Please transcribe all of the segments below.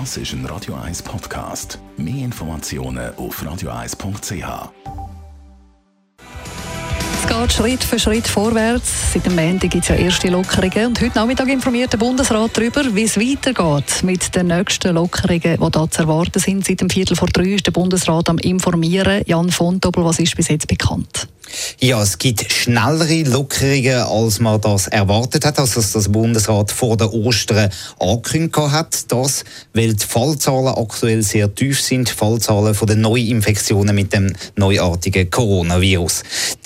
Das ist ein Radio 1 Podcast. Mehr Informationen auf radio1.ch. Es geht Schritt für Schritt vorwärts. Seit dem Montag gibt es ja erste Lockerungen. Und heute Nachmittag informiert der Bundesrat darüber, wie es weitergeht mit den nächsten Lockerungen, die da zu erwarten sind. Seit dem 14:15 ist der Bundesrat am Informieren. Jan Vontobel, was ist bis jetzt bekannt? Ja, es gibt schnellere Lockerungen, als man das erwartet hat, als das Bundesrat vor den Ostern angekündigt hat. Das, weil die Fallzahlen aktuell sehr tief sind, Fallzahlen von den Neuinfektionen mit dem neuartigen Coronavirus.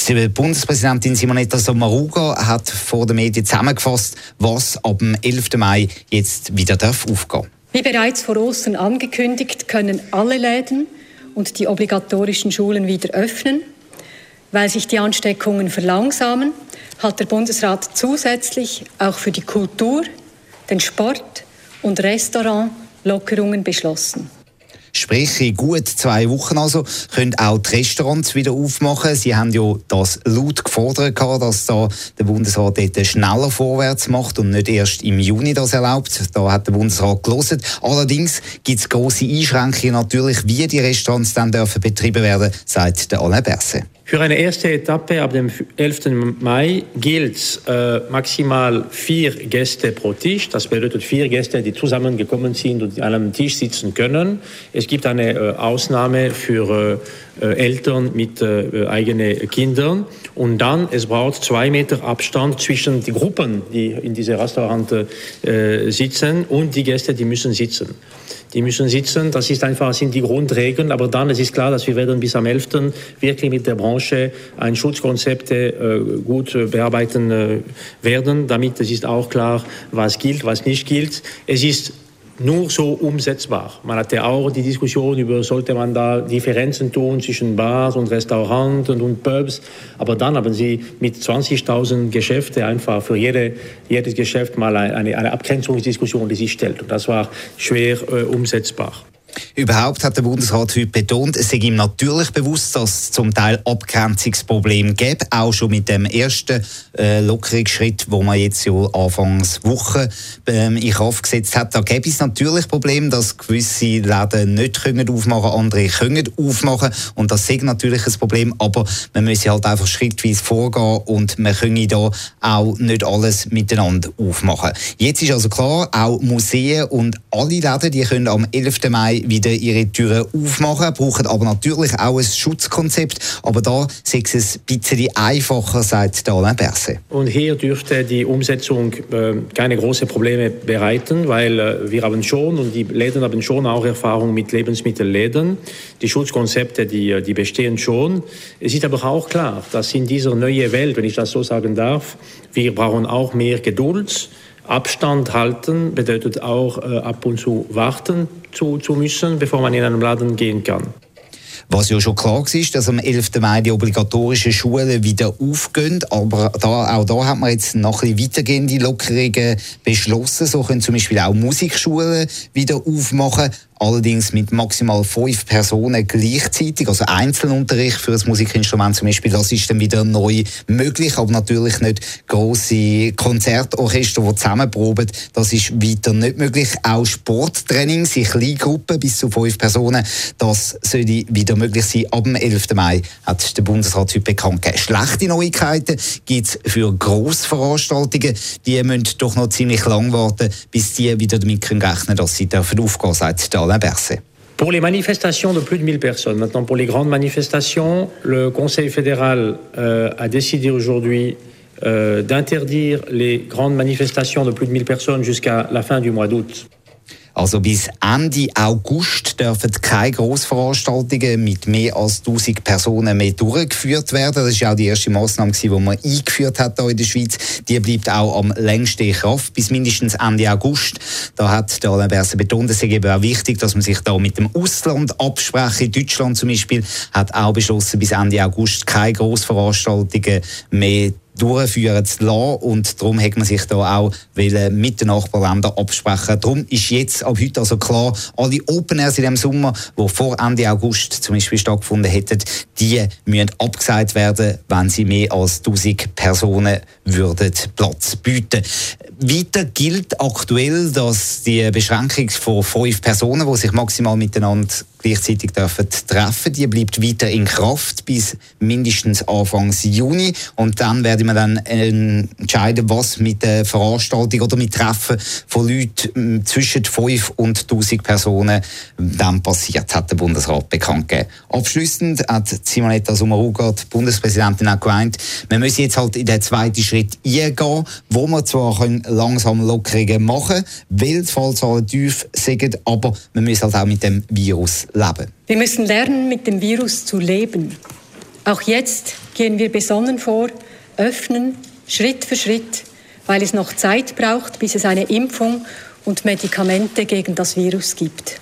Die Bundespräsidentin Simonetta Sommaruga hat vor den Medien zusammengefasst, was ab dem 11. Mai jetzt wieder aufgehen darf. Wie bereits vor Ostern angekündigt, können alle Läden und die obligatorischen Schulen wieder öffnen. Weil sich die Ansteckungen verlangsamen, hat der Bundesrat zusätzlich auch für die Kultur, den Sport und Restaurant Lockerungen beschlossen. Sprich, in gut 2 Wochen also können auch die Restaurants wieder aufmachen. Sie haben ja das laut gefordert, dass da der Bundesrat dort schneller vorwärts macht und nicht erst im Juni das erlaubt. Da hat der Bundesrat gehört. Allerdings gibt es grosse Einschränkungen natürlich, wie die Restaurants dann dürfen betrieben werden, sagt der Alain Berset. Für eine erste Etappe ab dem 11. Mai gilt maximal 4 Gäste pro Tisch. Das bedeutet 4 Gäste, die zusammengekommen sind und an einem Tisch sitzen können. Es gibt eine Ausnahme für Eltern mit eigenen Kindern. Und dann, es braucht 2 Meter Abstand zwischen den Gruppen, die in diesem Restaurant sitzen, und die Gäste, die müssen sitzen. Das ist einfach, sind die Grundregeln. Aber dann, es ist klar, dass wir werden bis am 11. wirklich mit der Branche ein Schutzkonzept gut bearbeiten werden. Damit es ist auch klar, was gilt, was nicht gilt. Es ist nur so umsetzbar. Man hatte auch die Diskussion über, sollte man da Differenzen tun zwischen Bars und Restaurants und Pubs. Aber dann haben sie mit 20.000 Geschäften einfach für jedes Geschäft mal eine Abgrenzungsdiskussion, die sich stellt. Und das war schwer umsetzbar. Überhaupt hat der Bundesrat heute betont, es sei ihm natürlich bewusst, dass es zum Teil Abgrenzungsprobleme gäbe, auch schon mit dem ersten Lockerungsschritt, wo man jetzt ja Anfangswoche in Kraft gesetzt hat. Da gäbe es natürlich Probleme, dass gewisse Läden nicht aufmachen können, andere können aufmachen, und das sei natürlich ein Problem, aber man müsse halt einfach schrittweise vorgehen und man könne da auch nicht alles miteinander aufmachen. Jetzt ist also klar, auch Museen und alle Läden, die können am 11. Mai wieder ihre Türen aufmachen, brauchen aber natürlich auch ein Schutzkonzept. Aber da sei es ein bisschen einfacher, sagt Alain Berset. Und hier dürfte die Umsetzung keine großen Probleme bereiten, weil wir haben schon, und die Läden haben schon auch Erfahrung mit Lebensmittelläden. Die Schutzkonzepte, die bestehen schon. Es ist aber auch klar, dass in dieser neuen Welt, wenn ich das so sagen darf, wir brauchen auch mehr Geduld. Abstand halten bedeutet auch, ab und zu warten zu müssen, bevor man in einen Laden gehen kann. Was ja schon klar war, dass am 11. Mai die obligatorischen Schulen wieder aufgehen. Aber auch da hat man jetzt noch ein bisschen weitergehende Lockerungen beschlossen. So können zum Beispiel auch Musikschulen wieder aufmachen. Allerdings mit maximal 5 Personen gleichzeitig, also Einzelunterricht für das Musikinstrument zum Beispiel, das ist dann wieder neu möglich, aber natürlich nicht grosse Konzertorchester, die zusammenproben, das ist weiter nicht möglich. Auch Sporttrainings in Kleingruppen bis zu 5 Personen, das soll wieder möglich sein. Ab dem 11. Mai hat der Bundesrat heute bekannt gegeben. Schlechte Neuigkeiten gibt es für Grossveranstaltungen, die müssen doch noch ziemlich lang warten, bis die wieder damit rechnen können, dass sie aufgehen dürfen, sagt der Pour les manifestations de plus de 1000 personnes, maintenant pour les grandes manifestations, le Conseil fédéral a décidé aujourd'hui d'interdire les grandes manifestations de plus de 1000 personnes jusqu'à la fin du mois d'août. Also bis Ende August dürfen keine Grossveranstaltungen mit mehr als 1000 Personen mehr durchgeführt werden. Das war auch die erste Massnahme, die man eingeführt hat hier in der Schweiz. Die bleibt auch am längsten in Kraft, bis mindestens Ende August. Da hat der Alain Berset betont, es sei eben auch wichtig, dass man sich da mit dem Ausland abspreche. Deutschland zum Beispiel hat auch beschlossen, bis Ende August keine Grossveranstaltungen mehr durchführen zu lassen. Und darum hat man sich da auch mit den Nachbarländern absprechen. Darum ist jetzt ab heute also klar, alle Open Airs in diesem Sommer, die vor Ende August zum Beispiel stattgefunden hätten, die müssen abgesagt werden, wenn sie mehr als 1000 Personen würden Platz bieten. Weiter gilt aktuell, dass die Beschränkung von 5 Personen, die sich maximal miteinander gleichzeitig treffen dürfen, die bleibt weiter in Kraft bis mindestens Anfang Juni. Und dann werden wir dann entscheiden, was mit der Veranstaltung oder mit Treffen von Leuten zwischen 5 und 1000 Personen dann passiert, hat der Bundesrat bekannt gegeben. Abschliessend hat Simonetta Sommaruga, die Bundespräsidentin, auch gemeint, wir müssen jetzt halt in den zweiten Schritt eingehen, wo wir zwar können langsam Lockerungen machen, weil die Fallzahlen tief sind, aber wir müssen halt auch mit dem Virus leben. Wir müssen lernen, mit dem Virus zu leben. Auch jetzt gehen wir besonnen vor, öffnen, Schritt für Schritt, weil es noch Zeit braucht, bis es eine Impfung und Medikamente gegen das Virus gibt.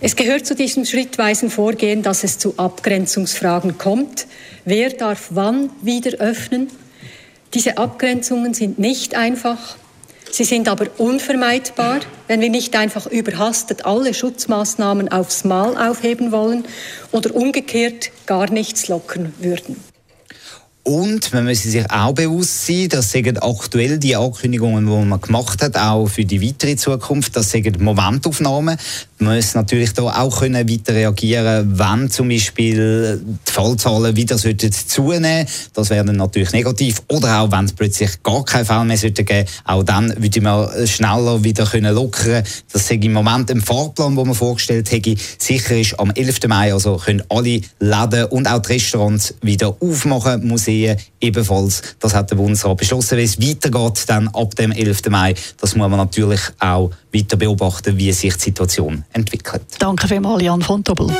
Es gehört zu diesem schrittweisen Vorgehen, dass es zu Abgrenzungsfragen kommt. Wer darf wann wieder öffnen? Diese Abgrenzungen sind nicht einfach. Sie sind aber unvermeidbar, wenn wir nicht einfach überhastet alle Schutzmaßnahmen aufs Mal aufheben wollen oder umgekehrt gar nichts lockern würden. Und man muss sich auch bewusst sein, dass aktuell die Ankündigungen, die man gemacht hat, auch für die weitere Zukunft, das sind Momentaufnahmen. Man muss natürlich da auch können weiter reagieren, wenn zum Beispiel die Fallzahlen wieder zunehmen sollten. Das wäre dann natürlich negativ. Oder auch wenn es plötzlich gar keine Fälle mehr geben sollte, auch dann würde man schneller wieder lockern können. Das sei im Moment im Fahrplan, den man vorgestellt hätte. Sicher ist, am 11. Mai also können alle Läden und auch die Restaurants wieder aufmachen, Museen ebenfalls. Das hat der Bundesrat beschlossen. Wie es weitergeht dann ab dem 11. Mai, das muss man natürlich auch weiter beobachten, wie sich die Situation entwickelt. Danke vielmals, Jan Vontobel.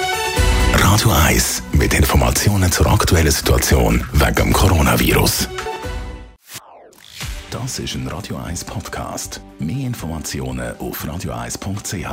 Radio 1 mit Informationen zur aktuellen Situation wegen dem Coronavirus. Das ist ein Radio 1 Podcast. Mehr Informationen auf radio1.ch.